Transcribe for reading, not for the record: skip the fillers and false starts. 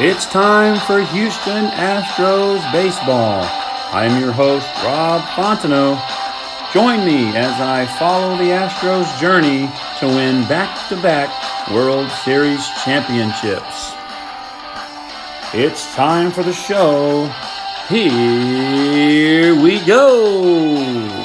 It's time for Houston Astros baseball. I am your host, Rob Fontenot. Join me as I follow the Astros' journey to win back-to-back World Series championships. It's time for the show. Here we go!